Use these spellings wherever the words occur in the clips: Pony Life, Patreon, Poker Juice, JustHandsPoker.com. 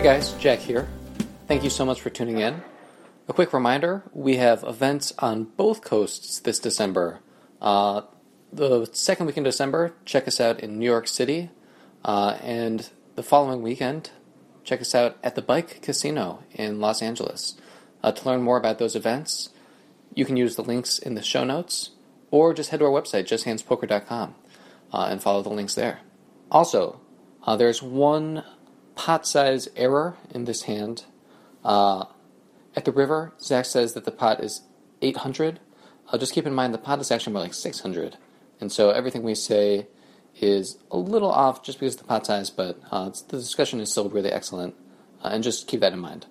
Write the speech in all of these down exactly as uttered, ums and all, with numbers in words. Hey guys, Jack here. Thank you so much for tuning in. A quick reminder, we have events on both coasts this December. Uh, the second weekend of December, check us out in New York City. Uh, and the following weekend, check us out at the Bike Casino in Los Angeles. Uh, to learn more about those events, you can use the links in the show notes, or just head to our website, Just Hands Poker dot com, uh, and follow the links there. Also, uh, there's one pot size error in this hand. Uh, at the river, Zach says that the pot is eight hundred. Uh, just keep in mind the pot is actually more like six hundred. And so everything we say is a little off just because of the pot size, but uh, the discussion is still really excellent. Uh, and just keep that in mind.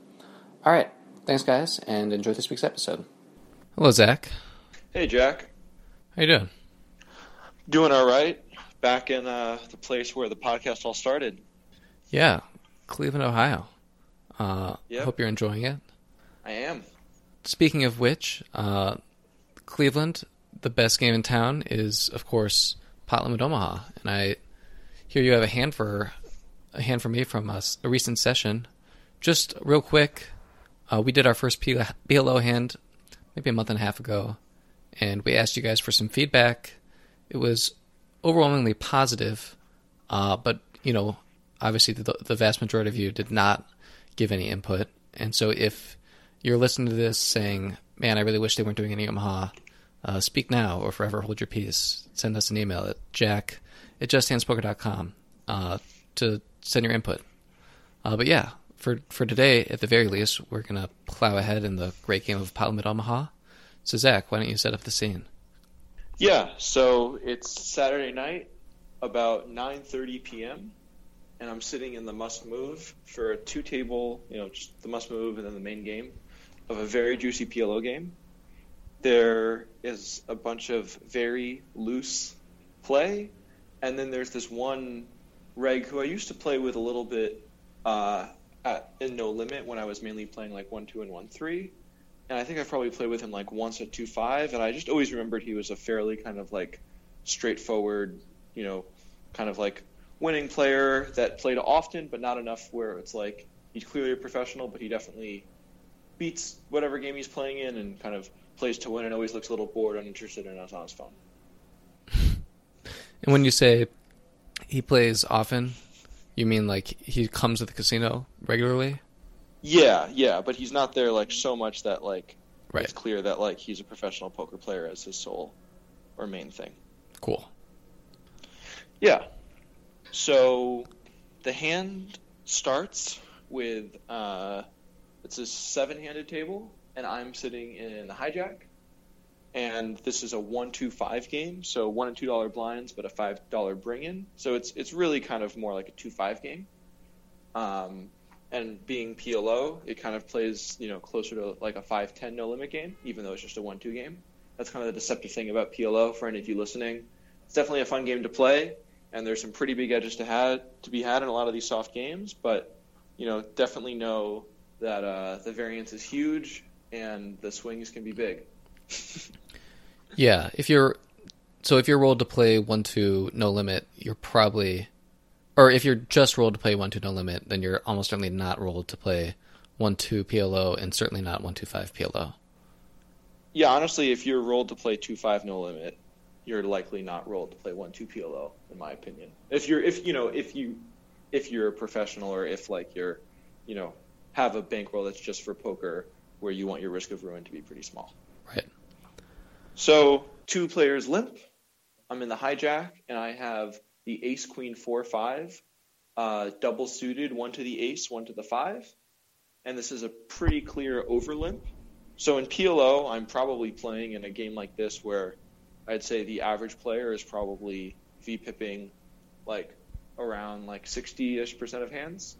All right. Thanks, guys, and enjoy this week's episode. Hello, Zach. Hey, Jack. How you doing? Doing all right. Back in uh, the place where the podcast all started. Yeah. Cleveland, Ohio. Uh, yep. Hope you're enjoying it. I am. Speaking of which, uh, Cleveland, the best game in town is, of course, Pot-Limit Omaha, and I hear you have a hand for a hand for me from us a recent session. Just real quick, uh, we did our first P L O hand maybe a month and a half ago, and we asked you guys for some feedback. It was overwhelmingly positive, uh, but you know. Obviously, the, the vast majority of you did not give any input. And so if you're listening to this saying, man, I really wish they weren't doing any Omaha, uh, speak now or forever hold your peace. Send us an email at jack at justhandspoker dot com uh, to send your input. Uh, but yeah, for, for today, at the very least, we're going to plow ahead in the great game of Pot-Limit Omaha. So, Zach, why don't you set up the scene? Yeah, so it's Saturday night, about nine thirty p.m., and I'm sitting in the must move for a two table, you know, just the must move and then the main game of a very juicy P L O game. There is a bunch of very loose play. And then there's this one reg who I used to play with a little bit uh, at, in No Limit when I was mainly playing like one, two and one, three. And I think I probably played with him like once at two, five. And I just always remembered he was a fairly kind of like straightforward, you know, kind of like winning player that played often, but not enough where it's like he's clearly a professional, but he definitely beats whatever game he's playing in and kind of plays to win and always looks a little bored, uninterested, and not on his phone. And when you say he plays often, you mean like he comes to the casino regularly? Yeah, yeah, but he's not there like so much that like right. It's clear that like he's a professional poker player as his sole or main thing. Cool. Yeah. So the hand starts with, uh, it's a seven-handed table, and I'm sitting in hijack. And this is a one two five game, so one dollar and two dollars blinds, but a five dollar bring-in. So it's it's really kind of more like a two five game. Um, and being P L O, it kind of plays, you know, closer to like a five ten no-limit game, even though it's just a one two game. That's kind of the deceptive thing about P L O for any of you listening. It's definitely a fun game to play. And there's some pretty big edges to had to be had in a lot of these soft games, but you know, definitely know that uh, the variance is huge and the swings can be big. Yeah, if you're so if you're rolled to play one two no limit, you're probably, or if you're just rolled to play one two no limit, then you're almost certainly not rolled to play one two P L O and certainly not one two five P L O. Yeah, honestly, if you're rolled to play two five no limit, you're likely not rolled to play one two P L O, in my opinion. If you're if you know if you if you're a professional or if like you're you know have a bankroll that's just for poker where you want your risk of ruin to be pretty small. Right. So two players limp. I'm in the hijack and I have the ace queen four five, uh, double suited one to the ace one to the five, and this is a pretty clear over limp. So in P L O, I'm probably playing in a game like this where I'd say the average player is probably V-pipping like around like sixty-ish percent of hands.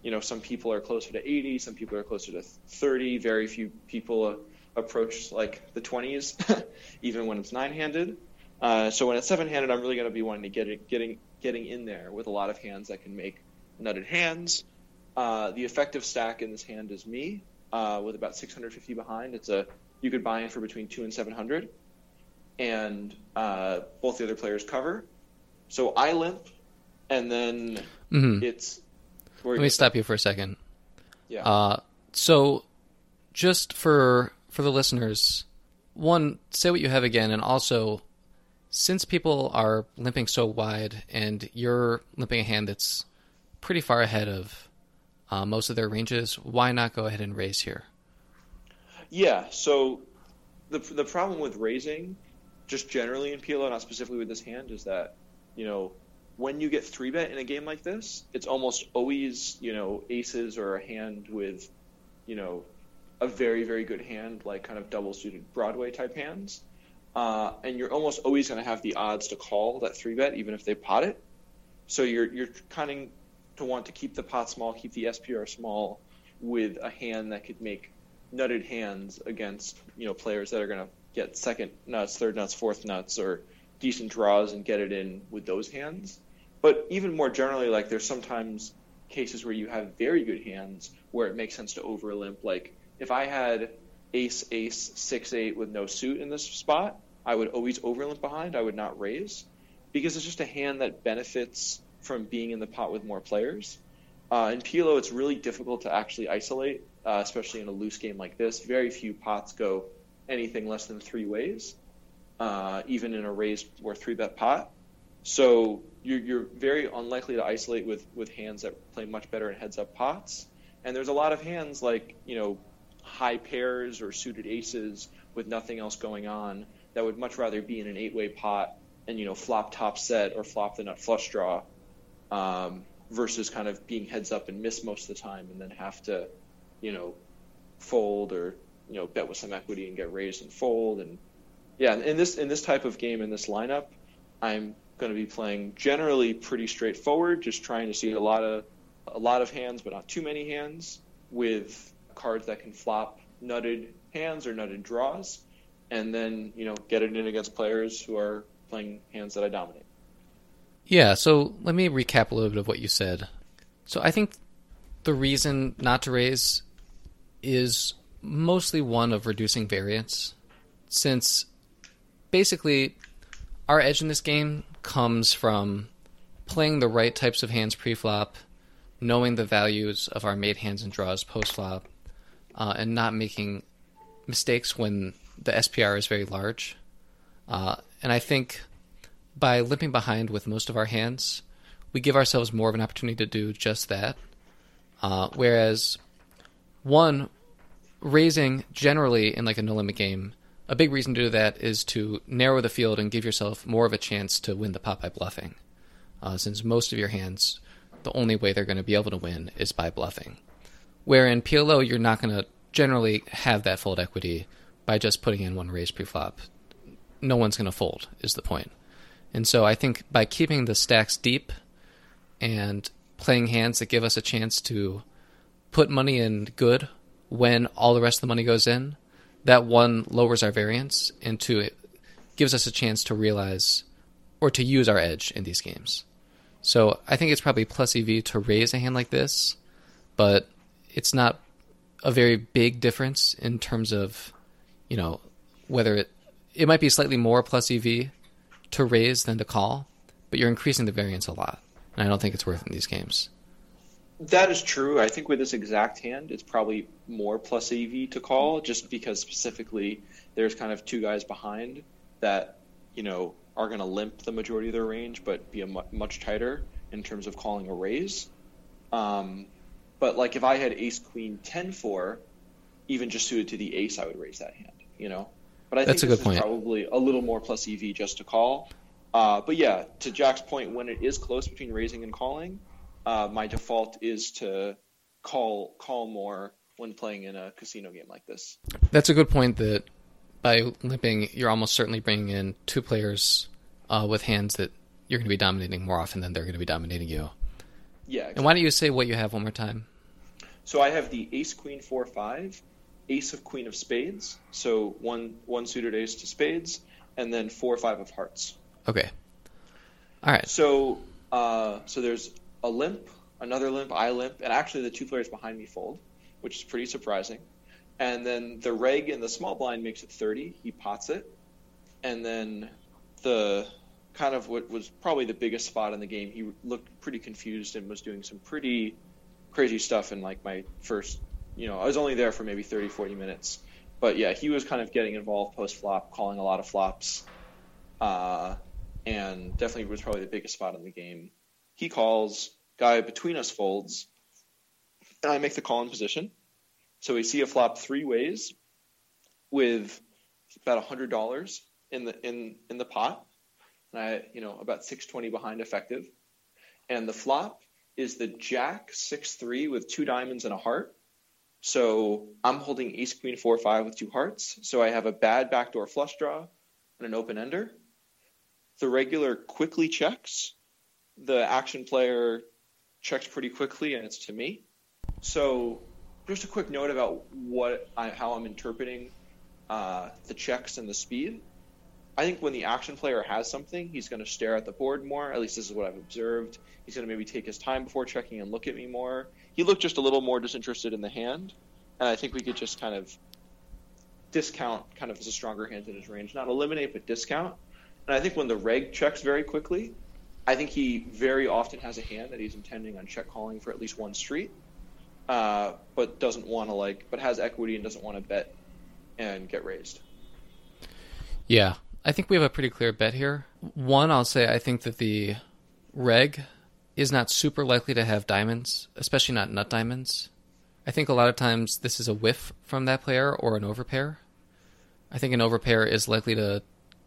You know, some people are closer to eighty, some people are closer to thirty. Very few people approach like the twenties, even when it's nine-handed. Uh, so when it's seven-handed, I'm really going to be wanting to get it, getting getting in there with a lot of hands that can make nutted hands. Uh, the effective stack in this hand is me uh, with about six hundred fifty behind. It's a you could buy in for between two and seven hundred. And uh, both the other players cover. So I limp, and then mm-hmm. it's Let me stop you for a second. Yeah. Uh, so, just for for the listeners, one, say what you have again, and also, since people are limping so wide, and you're limping a hand that's pretty far ahead of uh, most of their ranges, why not go ahead and raise here? Yeah. So, the the problem with raising, just generally in P L O, not specifically with this hand, is that, you know, when you get three bet in a game like this, it's almost always, you know, aces or a hand with, you know, a very, very good hand, like kind of double suited Broadway type hands. Uh, and you're almost always going to have the odds to call that three bet, even if they pot it. So you're, you're kind of to want to keep the pot small, keep the S P R small with a hand that could make nutted hands against, you know, players that are going to get second nuts, third nuts, fourth nuts, or decent draws and get it in with those hands. But even more generally, like, there's sometimes cases where you have very good hands where it makes sense to over limp. Like, if I had ace, ace, six, eight with no suit in this spot, I would always over limp behind. I would not raise because it's just a hand that benefits from being in the pot with more players. Uh, in P L O, it's really difficult to actually isolate, uh, especially in a loose game like this. Very few pots go anything less than three ways, uh, even in a raised or three bet pot. So you're, you're very unlikely to isolate with, with hands that play much better in heads-up pots. And there's a lot of hands like, you know, high pairs or suited aces with nothing else going on that would much rather be in an eight-way pot and, you know, flop top set or flop the nut flush draw um, versus kind of being heads-up and miss most of the time and then have to, you know, fold or, you know, bet with some equity and get raised and fold. And, yeah, in this, in this type of game, in this lineup, I'm going to be playing generally pretty straightforward, just trying to see a lot of a lot of hands, but not too many hands, with cards that can flop nutted hands or nutted draws, and then, you know, get it in against players who are playing hands that I dominate. Yeah, so let me recap a little bit of what you said. So I think the reason not to raise is mostly one of reducing variance, since basically our edge in this game comes from playing the right types of hands pre-flop, knowing the values of our made hands and draws post-flop, uh, and not making mistakes when the S P R is very large. Uh, and I think by limping behind with most of our hands, we give ourselves more of an opportunity to do just that. Uh, whereas, one, raising generally in like a no-limit game, a big reason to do that is to narrow the field and give yourself more of a chance to win the pot by bluffing, uh, since most of your hands, the only way they're going to be able to win is by bluffing. Where in P L O, you're not going to generally have that fold equity by just putting in one raise preflop. No one's going to fold, is the point. And so I think by keeping the stacks deep and playing hands that give us a chance to put money in good when all the rest of the money goes in, that one lowers our variance, and two, it gives us a chance to realize or to use our edge in these games. So I think it's probably plus E V to raise a hand like this, but it's not a very big difference in terms of, you know, whether it, it might be slightly more plus E V to raise than to call, but you're increasing the variance a lot, and I don't think it's worth it in these games. That is true. I think with this exact hand, it's probably more plus E V to call, just because specifically there's kind of two guys behind that, you know, are going to limp the majority of their range, but be a mu- much tighter in terms of calling a raise. Um, but like if I had ace, queen, ten four, even just suited to the ace, I would raise that hand, you know? But I That's think this is probably a little more plus E V just to call. Uh, but yeah, to Jack's point, when it is close between raising and calling, Uh, my default is to call call more when playing in a casino game like this. That's a good point, that by limping, you're almost certainly bringing in two players uh, with hands that you're going to be dominating more often than they're going to be dominating you. Yeah. Exactly. And why don't you say what you have one more time? So I have the ace, queen, four, five, ace of queen of spades. So one, one suited ace to spades, and then four, five of hearts. Okay. All right. So uh, So there's a limp, another limp, I limp, and actually the two players behind me fold, which is pretty surprising. And then the reg in the small blind makes it thirty. He pots it. And then the kind of what was probably the biggest spot in the game, he looked pretty confused and was doing some pretty crazy stuff in like my first, you know, I was only there for maybe thirty, forty minutes. But yeah, he was kind of getting involved post-flop, calling a lot of flops, uh, and definitely was probably the biggest spot in the game. He calls, guy between us folds, and I make the call in position. So we see a flop three ways with about one hundred dollars in the in in the pot, and I, you know, about six twenty behind effective. And the flop is the jack six three with two diamonds and a heart. So I'm holding ace, queen, four, five with two hearts. So I have a bad backdoor flush draw and an open ender. The regular quickly checks. The action player checks pretty quickly, and it's to me. So just a quick note about what I, how I'm interpreting uh, the checks and the speed. I think when the action player has something, he's going to stare at the board more. At least this is what I've observed. He's going to maybe take his time before checking and look at me more. He looked just a little more disinterested in the hand, and I think we could just kind of discount kind of as a stronger hand in his range. Not eliminate, but discount. And I think when the reg checks very quickly, I think he very often has a hand that he's intending on check calling for at least one street, uh, but doesn't want to like, but has equity and doesn't want to bet and get raised. Yeah. I think we have a pretty clear bet here. One, I'll say I think that the reg is not super likely to have diamonds, especially not nut diamonds. I think a lot of times this is a whiff from that player or an overpair. I think an overpair is likely to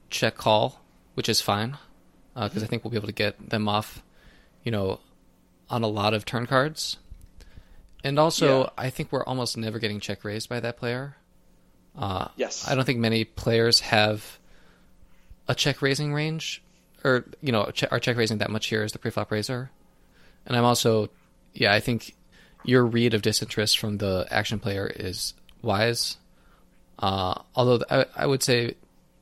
check call, which is fine, because uh, I think we'll be able to get them off, you know, on a lot of turn cards. And also, yeah. I think we're almost never getting check raised by that player. Uh, yes. I don't think many players have a check raising range, or, you know, are check raising that much here as the preflop raiser. And I'm also, yeah, I think your read of disinterest from the action player is wise. Uh, although I, I would say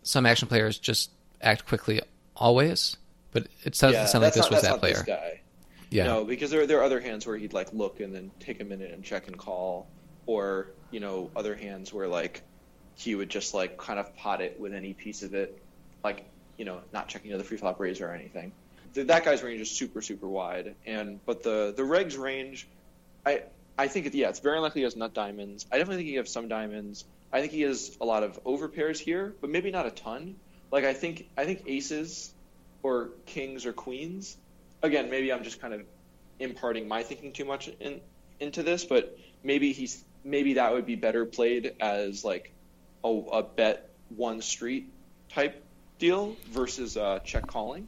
some action players just act quickly always, but it sounds, yeah, sound like this not, was that player. This guy. Yeah. No, because there, there are other hands where he'd like look and then take a minute and check and call, or, you know, other hands where like he would just like kind of pot it with any piece of it. Like, you know, not checking to the free flop raiser or anything. The, that guy's range is super, super wide. And but the the reg's range, I I think, it, yeah, it's very likely he has nut diamonds. I definitely think he has some diamonds. I think he has a lot of overpairs here, but maybe not a ton. Like, I think I think aces or kings or queens. Again, maybe I'm just kind of imparting my thinking too much in, into this, but maybe he's maybe that would be better played as like a, a bet one street type deal versus uh, check calling,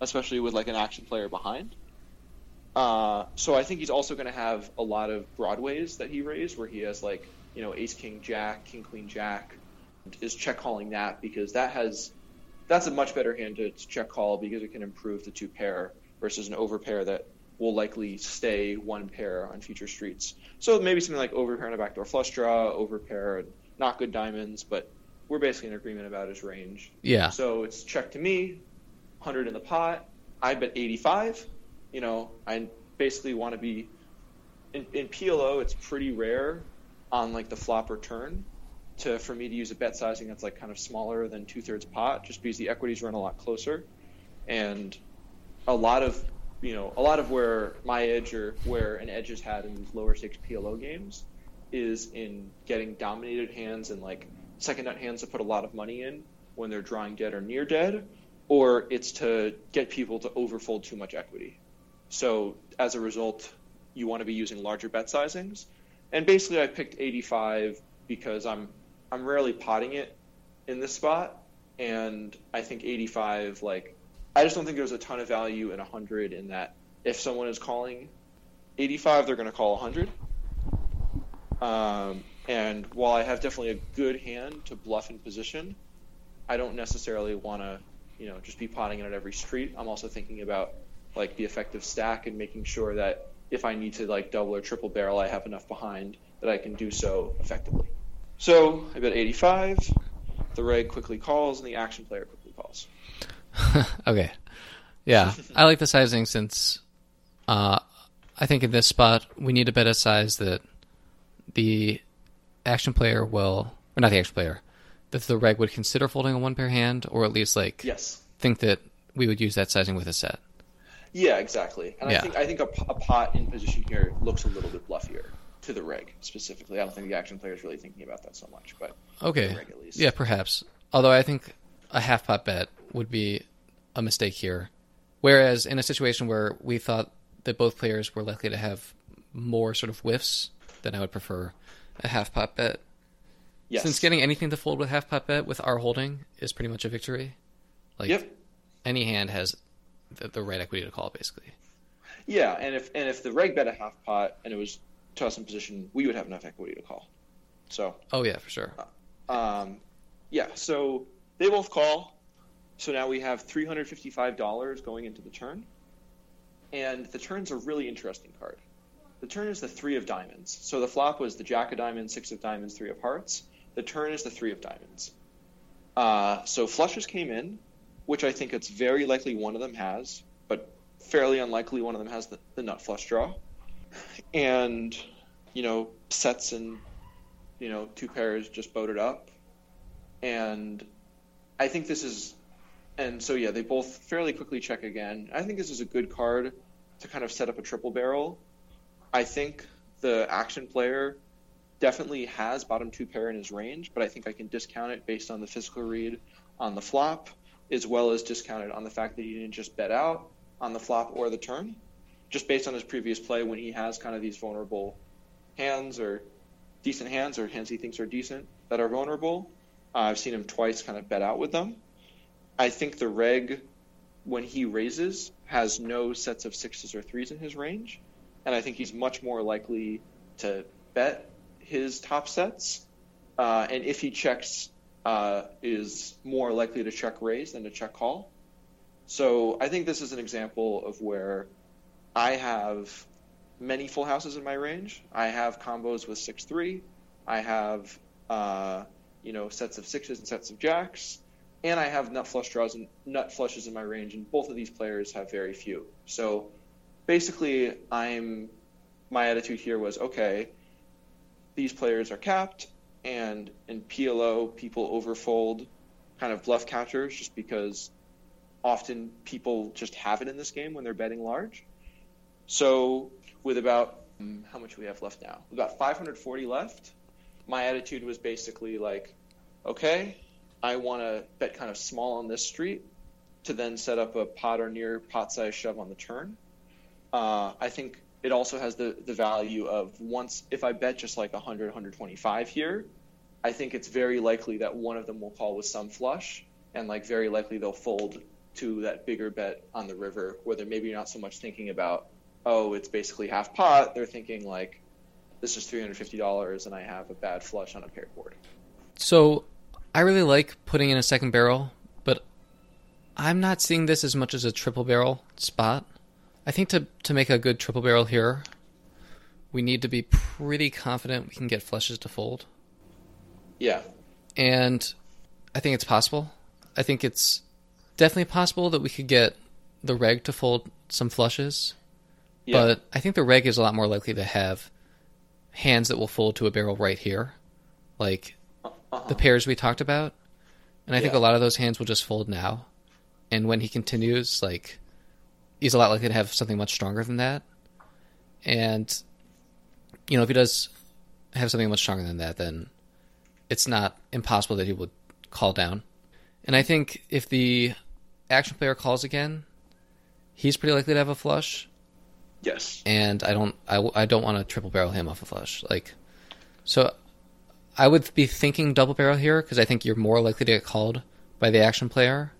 especially with like an action player behind. Uh, so I think he's also going to have a lot of broadways that he raised where he has like, you know, ace, king, jack, king, queen, jack, is check calling that because that has, that's a much better hand to check call because it can improve the two pair versus an overpair that will likely stay one pair on future streets. So maybe something like overpair and a backdoor flush draw, overpair, not good diamonds, but we're basically in agreement about his range. Yeah. So it's check to me, one hundred in the pot. I bet eighty-five. You know, I basically want to be in, in P L O. It's pretty rare on like the flop or turn to for me to use a bet sizing that's like kind of smaller than two thirds pot, just because the equities run a lot closer, and a lot of you know a lot of where my edge or where an edge is had in these lower stakes P L O games is in getting dominated hands and like second nut hands to put a lot of money in when they're drawing dead or near dead, or it's to get people to overfold too much equity. So as a result, you want to be using larger bet sizings. And basically I picked eighty-five because I'm I'm rarely potting it in this spot. And I think eighty-five, like, I just don't think there's a ton of value in one hundred in that if someone is calling eighty-five, they're going to call one hundred. Um, And while I have definitely a good hand to bluff in position, I don't necessarily want to, you know, just be potting it at every street. I'm also thinking about like the effective stack and making sure that if I need to like double or triple barrel, I have enough behind that I can do so effectively. So I bet eighty-five. The reg quickly calls and the action player quickly calls. Okay, yeah, I like the sizing since uh, I think in this spot we need a bet a size that the action player will, or not the action player, that the reg would consider folding a one pair hand, or at least like yes. think that we would use that sizing with a set. Yeah, exactly. And yeah. I think I think a, a pot in position here looks a little bit bluffier to the reg specifically. I don't think the action player is really thinking about that so much, but okay, the reg at least. Yeah, perhaps. Although I think a half pot bet would be a mistake here. Whereas in a situation where we thought that both players were likely to have more sort of whiffs, then I would prefer a half pot bet. Yes. Since getting anything to fold with half pot bet with our holding is pretty much a victory. Like yep. any hand has the, the right equity to call, basically. Yeah, and if and if the reg bet a half pot and it was toss in position, we would have enough equity to call. So. Oh yeah, for sure. Uh, um, yeah. So they both call. So now we have three hundred fifty-five dollars going into the turn. And the turn's a really interesting card. The turn is the three of diamonds. So the flop was the jack of diamonds, six of diamonds, three of hearts. The turn is the three of diamonds. Uh, so flushes came in, which I think it's very likely one of them has, but fairly unlikely one of them has the, the nut flush draw. And, you know, sets and, you know, two pairs just boated up. And I think this is... And so, yeah, they both fairly quickly check again. I think this is a good card to kind of set up a triple barrel. I think the action player definitely has bottom two pair in his range, but I think I can discount it based on the physical read on the flop, as well as discount it on the fact that he didn't just bet out on the flop or the turn, just based on his previous play when he has kind of these vulnerable hands or decent hands or hands he thinks are decent that are vulnerable. Uh, I've seen him twice kind of bet out with them. I think the reg, when he raises, has no sets of sixes or threes in his range, and I think he's much more likely to bet his top sets, uh, and if he checks, uh, is more likely to check raise than to check call. So I think this is an example of where I have many full houses in my range. I have combos with six three. I have uh, you know sets of sixes and sets of jacks. And I have nut flush draws and nut flushes in my range, and both of these players have very few. So basically, I'm my attitude here was, okay, these players are capped, and in P L O, people overfold kind of bluff catchers just because often people just have it in this game when they're betting large. So with about, how much do we have left now? About five hundred forty left, my attitude was basically like, okay, I want to bet kind of small on this street to then set up a pot or near pot size shove on the turn. Uh, I think it also has the, the value of once, if I bet just like one hundred, one twenty-five here, I think it's very likely that one of them will call with some flush and like very likely they'll fold to that bigger bet on the river where they're maybe not so much thinking about, oh, it's basically half pot. They're thinking like, this is three hundred fifty dollars and I have a bad flush on a paired board. So I really like putting in a second barrel, but I'm not seeing this as much as a triple barrel spot. I think to, to make a good triple barrel here, we need to be pretty confident we can get flushes to fold. Yeah. And I think it's possible. I think it's definitely possible that we could get the reg to fold some flushes, yeah. But I think the reg is a lot more likely to have hands that will fold to a barrel right here. Like... Uh-huh. The pairs we talked about, and I yeah. think a lot of those hands will just fold now, and when he continues, like, he's a lot likely to have something much stronger than that. And you know, if he does have something much stronger than that, then it's not impossible that he would call down. And I think if the action player calls again, he's pretty likely to have a flush. Yes. And I don't I, I don't want to triple barrel him off a flush, like, so I would be thinking double barrel here because I think you're more likely to get called by the action player.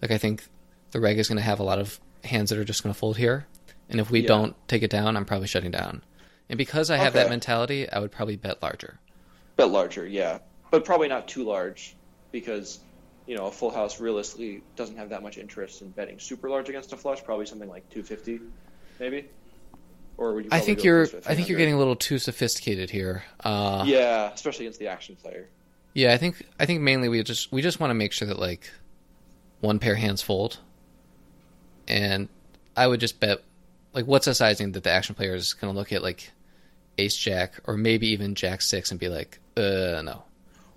Like, I think the reg is going to have a lot of hands that are just going to fold here. And if we yeah. don't take it down, I'm probably shutting down. And because I have okay. that mentality, I would probably bet larger. Bet larger, yeah. But probably not too large because, you know, a full house realistically doesn't have that much interest in betting super large against a flush. Probably something like two fifty, maybe. Or would you I think you're. I think you're getting a little too sophisticated here. Uh, yeah, especially against the action player. Yeah, I think. I think mainly we just we just want to make sure that like one pair hands fold, and I would just bet like what's a sizing that the action player is going to look at like ace jack or maybe even jack six and be like, uh, no.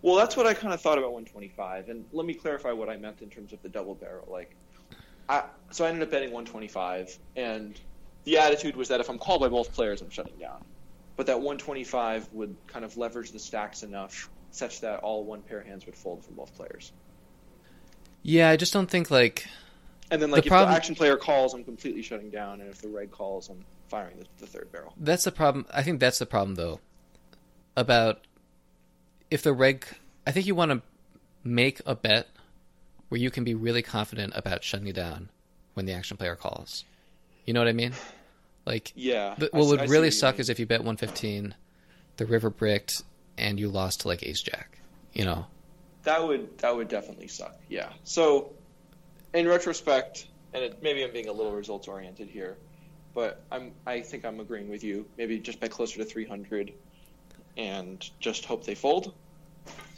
Well, that's what I kind of thought about one twenty-five, and let me clarify what I meant in terms of the double barrel. Like, I, so I ended up betting one twenty-five, and the attitude was that if I'm called by both players, I'm shutting down. But that one twenty-five would kind of leverage the stacks enough such that all one pair of hands would fold from both players. Yeah, I just don't think, like... And then, like, the if problem... the action player calls, I'm completely shutting down, and if the red calls, I'm firing the, the third barrel. That's the problem. I think that's the problem, though, about if the red... I think you want to make a bet where you can be really confident about shutting down when the action player calls. You know what I mean? Like, yeah, the, what I, would I really suck mean. is if you bet one fifteen, the river bricked, and you lost to, like, ace-jack, you know? That would that would definitely suck, yeah. So, in retrospect, and it, maybe I'm being a little results-oriented here, but I'm I think I'm agreeing with you. Maybe just bet closer to three hundred and just hope they fold.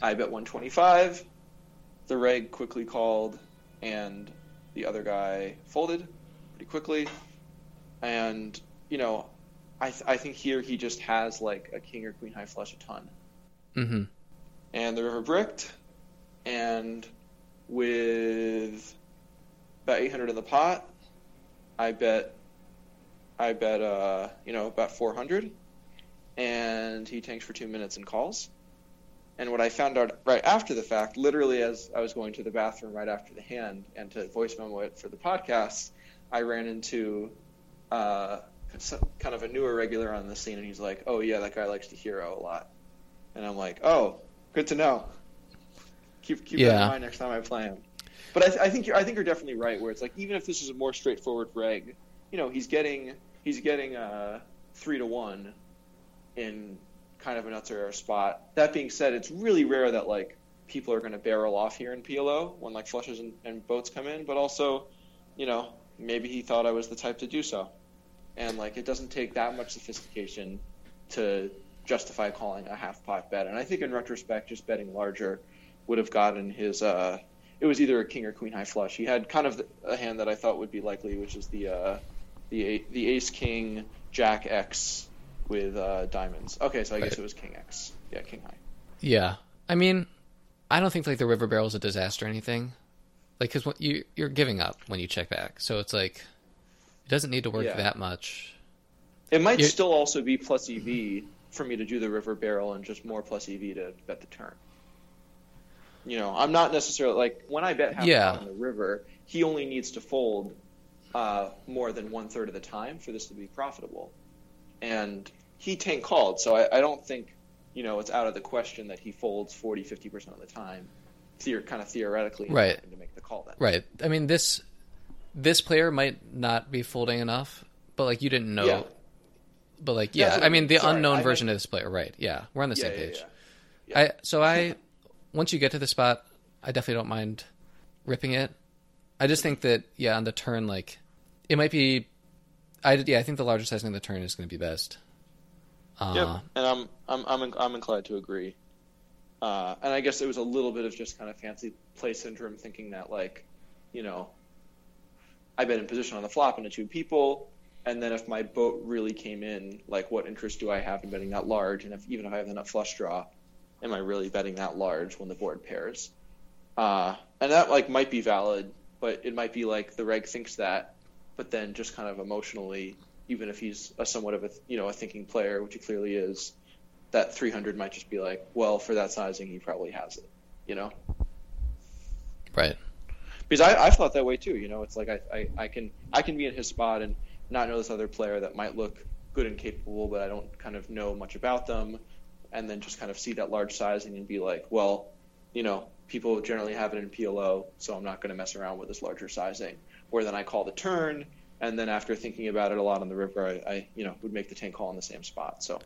I bet one twenty-five. The reg quickly called, and the other guy folded pretty quickly. And, you know, I th- I think here he just has, like, a king or queen high flush a ton. Mm-hmm. And the river bricked, and with about eight hundred in the pot, I bet, I bet, uh, you know, about four hundred, and he tanks for two minutes and calls. And what I found out right after the fact, literally as I was going to the bathroom right after the hand and to voice memo it for the podcast, I ran into uh, some, kind of a newer regular on the scene, and he's like, oh, yeah, that guy likes to hero a lot. And I'm like, oh, good to know. Keep keep yeah. that in mind next time I play him. But I, th- I think you're I think you're definitely right, where it's like, even if this is a more straightforward reg, you know, he's getting he's getting uh, three to one in kind of a nuts or air spot. That being said, it's really rare that, like, people are going to barrel off here in P L O when, like, flushes and, and boats come in. But also, you know, maybe he thought I was the type to do so, and, like, it doesn't take that much sophistication to justify calling a half pot bet. And I think in retrospect, just betting larger would have gotten his uh it was either a king or queen high flush. He had kind of a hand that I thought would be likely, which is the uh the the ace king jack X with uh, diamonds. Okay, so I right. guess it was king X. Yeah, king high. Yeah. I mean, I don't think, like, the river barrel is a disaster or anything. Like, because you, you're giving up when you check back. So it's like, it doesn't need to work yeah. that much. It might you're... still also be plus E V mm-hmm. for me to do the river barrel and just more plus E V to bet the turn. You know, I'm not necessarily, like, when I bet half yeah. on the river, he only needs to fold uh, more than one third of the time for this to be profitable. And he tank called, so I, I don't think, you know, it's out of the question that he folds forty, fifty percent of the time, theor- kind of theoretically, right. to make the call that Right. Time. I mean, this this player might not be folding enough, but, like, you didn't know. Yeah. But, like, yeah, That's I mean, the sorry, unknown I version meant... of this player, right, yeah, we're on the yeah, same yeah, page. Yeah, yeah. I So I, once you get to the spot, I definitely don't mind ripping it. I just think that, yeah, on the turn, like, it might be, I, yeah, I think the larger sizing of the turn is going to be best. Uh, yep, and I'm I'm I'm I'm inclined to agree. Uh, and I guess it was a little bit of just kind of fancy play syndrome, thinking that, like, you know, I bet in position on the flop into two people, and then if my boat really came in, like, what interest do I have in betting that large? And if even if I have the nut flush draw, am I really betting that large when the board pairs? Uh, and that, like, might be valid, but it might be like the reg thinks that, but then just kind of emotionally, even if he's a somewhat of a, you know, a thinking player, which he clearly is, that three hundred might just be like, well, for that sizing, he probably has it, you know? Right. Because I, I thought that way too, you know? It's like I, I, I can I can be in his spot and not know this other player that might look good and capable, but I don't kind of know much about them, and then just kind of see that large sizing and be like, well, you know, people generally have it in P L O, so I'm not going to mess around with this larger sizing. Where then I call the turn, and then after thinking about it a lot on the river, I, I, you know, would make the tank call in the same spot. So,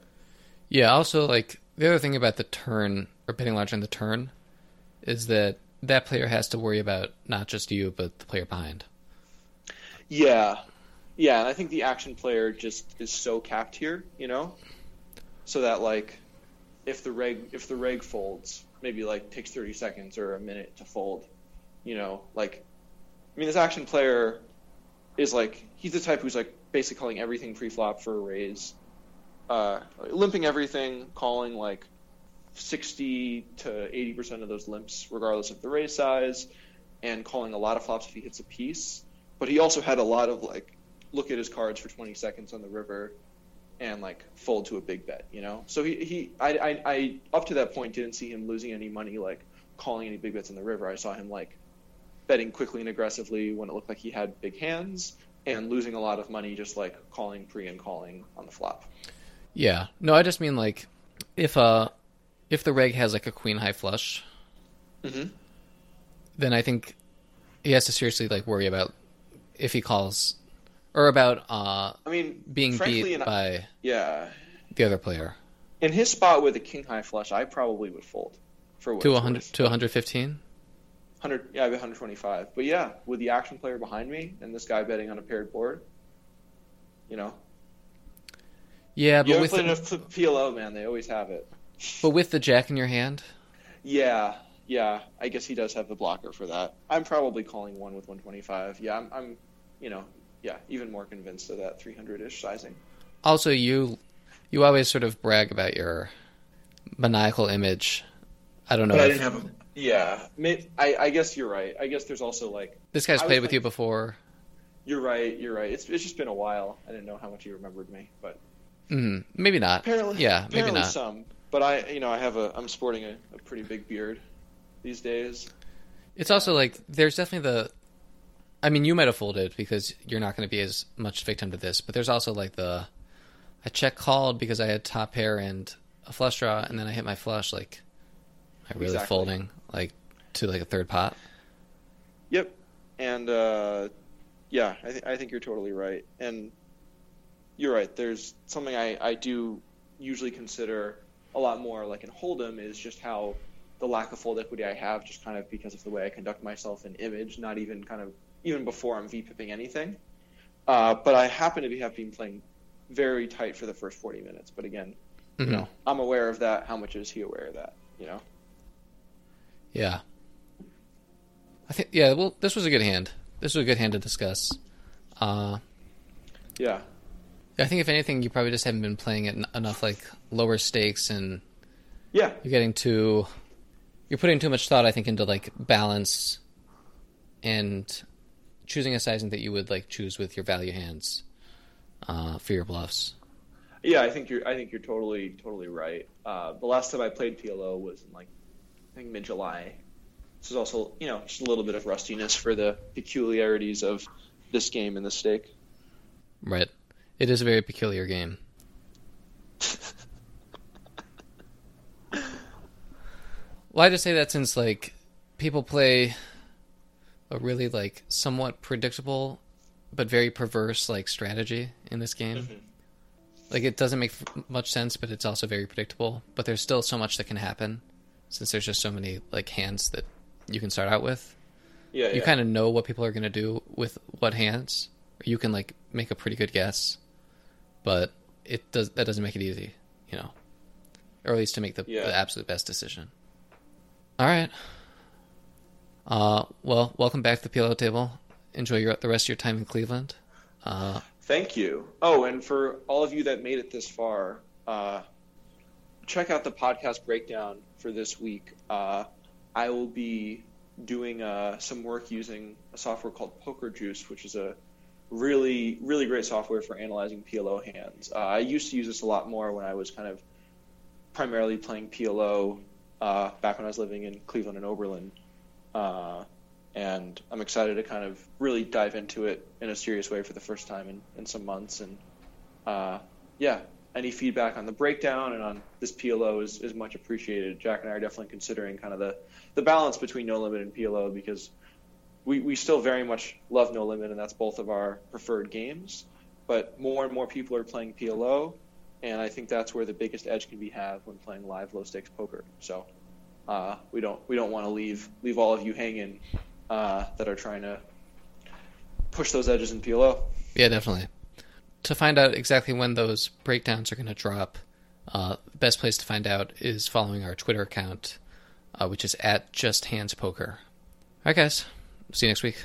yeah. Also, like, the other thing about the turn, or betting large on the turn, is that that player has to worry about not just you, but the player behind. Yeah, yeah. And I think the action player just is so capped here, you know, so that, like, if the reg if the reg folds, maybe, like, takes thirty seconds or a minute to fold, you know, like, I mean, this action player is, like, he's the type who's, like, basically calling everything pre-flop for a raise, uh, limping everything, calling, like, sixty to eighty percent of those limps, regardless of the raise size, and calling a lot of flops if he hits a piece. But he also had a lot of, like, look at his cards for twenty seconds on the river and, like, fold to a big bet, you know? So he, he I, I, I up to that point, didn't see him losing any money, like, calling any big bets on the river. I saw him, like, betting quickly and aggressively when it looked like he had big hands and losing a lot of money just, like, calling pre and calling on the flop. Yeah. No, I just mean, like, if uh, if the reg has, like, a queen-high flush, mm-hmm. then I think he has to seriously, like, worry about if he calls or about uh, I mean, being frankly, beat by I, yeah. the other player. In his spot with a king-high flush, I probably would fold. For to, one hundred, to one fifteen? one hundred, yeah, I'd be one twenty-five. But, yeah, with the action player behind me and this guy betting on a paired board, you know. Yeah, but you with played the, enough P L O, man. They always have it. But with the jack in your hand? Yeah, yeah. I guess he does have the blocker for that. I'm probably calling one with one twenty-five. Yeah, I'm, I'm you know, yeah, even more convinced of that three hundred-ish sizing. Also, you, you always sort of brag about your maniacal image. I don't know. But if, I didn't have a, yeah, I, I guess you're right. I guess there's also like this guy's I played with like, you before. You're right. You're right. It's it's just been a while. I didn't know how much you remembered me, but. Mm, maybe not. Apparently, yeah, apparently maybe not. Some, but I, you know, I have a. I'm sporting a, a pretty big beard these days. It's also like there's definitely the. I mean, you might have folded because you're not going to be as much victim to this, but there's also like the. I check called because I had top pair and a flush draw, and then I hit my flush. Like, am I really exactly. folding like to like a third pot? Yep, and uh, yeah, I, th- I think you're totally right, and. You're right. There's something I, I do usually consider a lot more like in Hold'em is just how the lack of fold equity I have just kind of because of the way I conduct myself in image, not even kind of even before I'm V-pipping anything. Uh, but I happen to be have been playing very tight for the first forty minutes. But again, mm-hmm. you know, I'm aware of that. How much is he aware of that? You know? Yeah. I think, yeah, well, this was a good hand. This was a good hand to discuss. Uh, yeah. I think if anything, you probably just haven't been playing it enough, like lower stakes, and yeah, you're getting too, you're putting too much thought, I think, into like balance, and choosing a sizing that you would like choose with your value hands uh, for your bluffs. Yeah, I think you're, I think you're totally, totally right. Uh, the last time I played P L O was in like, I think mid July. This is also, you know, just a little bit of rustiness for the peculiarities of this game and the stake. Right. It is a very peculiar game. Well, I just say that since, like, people play a really, like, somewhat predictable but very perverse, like, strategy in this game. Mm-hmm. Like, it doesn't make much sense, but it's also very predictable. But there's still so much that can happen since there's just so many, like, hands that you can start out with. Yeah, You yeah. kind of know what people are going to do with what hands. You can, like, make a pretty good guess, but it does that doesn't make it easy, you know, or at least to make the, yeah. the absolute best decision. All right. Uh, well, welcome back to the P L O table. Enjoy your, the rest of your time in Cleveland. Uh, Thank you. Oh, and for all of you that made it this far, uh, check out the podcast breakdown for this week. Uh, I will be doing uh, some work using a software called Poker Juice, which is a really, really great software for analyzing P L O hands. Uh, I used to use this a lot more when I was kind of primarily playing P L O uh, back when I was living in Cleveland and Oberlin. Uh, and I'm excited to kind of really dive into it in a serious way for the first time in, in some months. And uh, yeah, any feedback on the breakdown and on this P L O is, is much appreciated. Jack and I are definitely considering kind of the, the balance between No Limit and P L O because We we still very much love No Limit, and that's both of our preferred games. But more and more people are playing P L O, and I think that's where the biggest edge can be had when playing live low stakes poker. So uh, we don't we don't want to leave leave all of you hanging uh, that are trying to push those edges in P L O. Yeah, definitely. To find out exactly when those breakdowns are going to drop, uh, the best place to find out is following our Twitter account, uh, which is at JustHandsPoker. All right, guys. See you next week.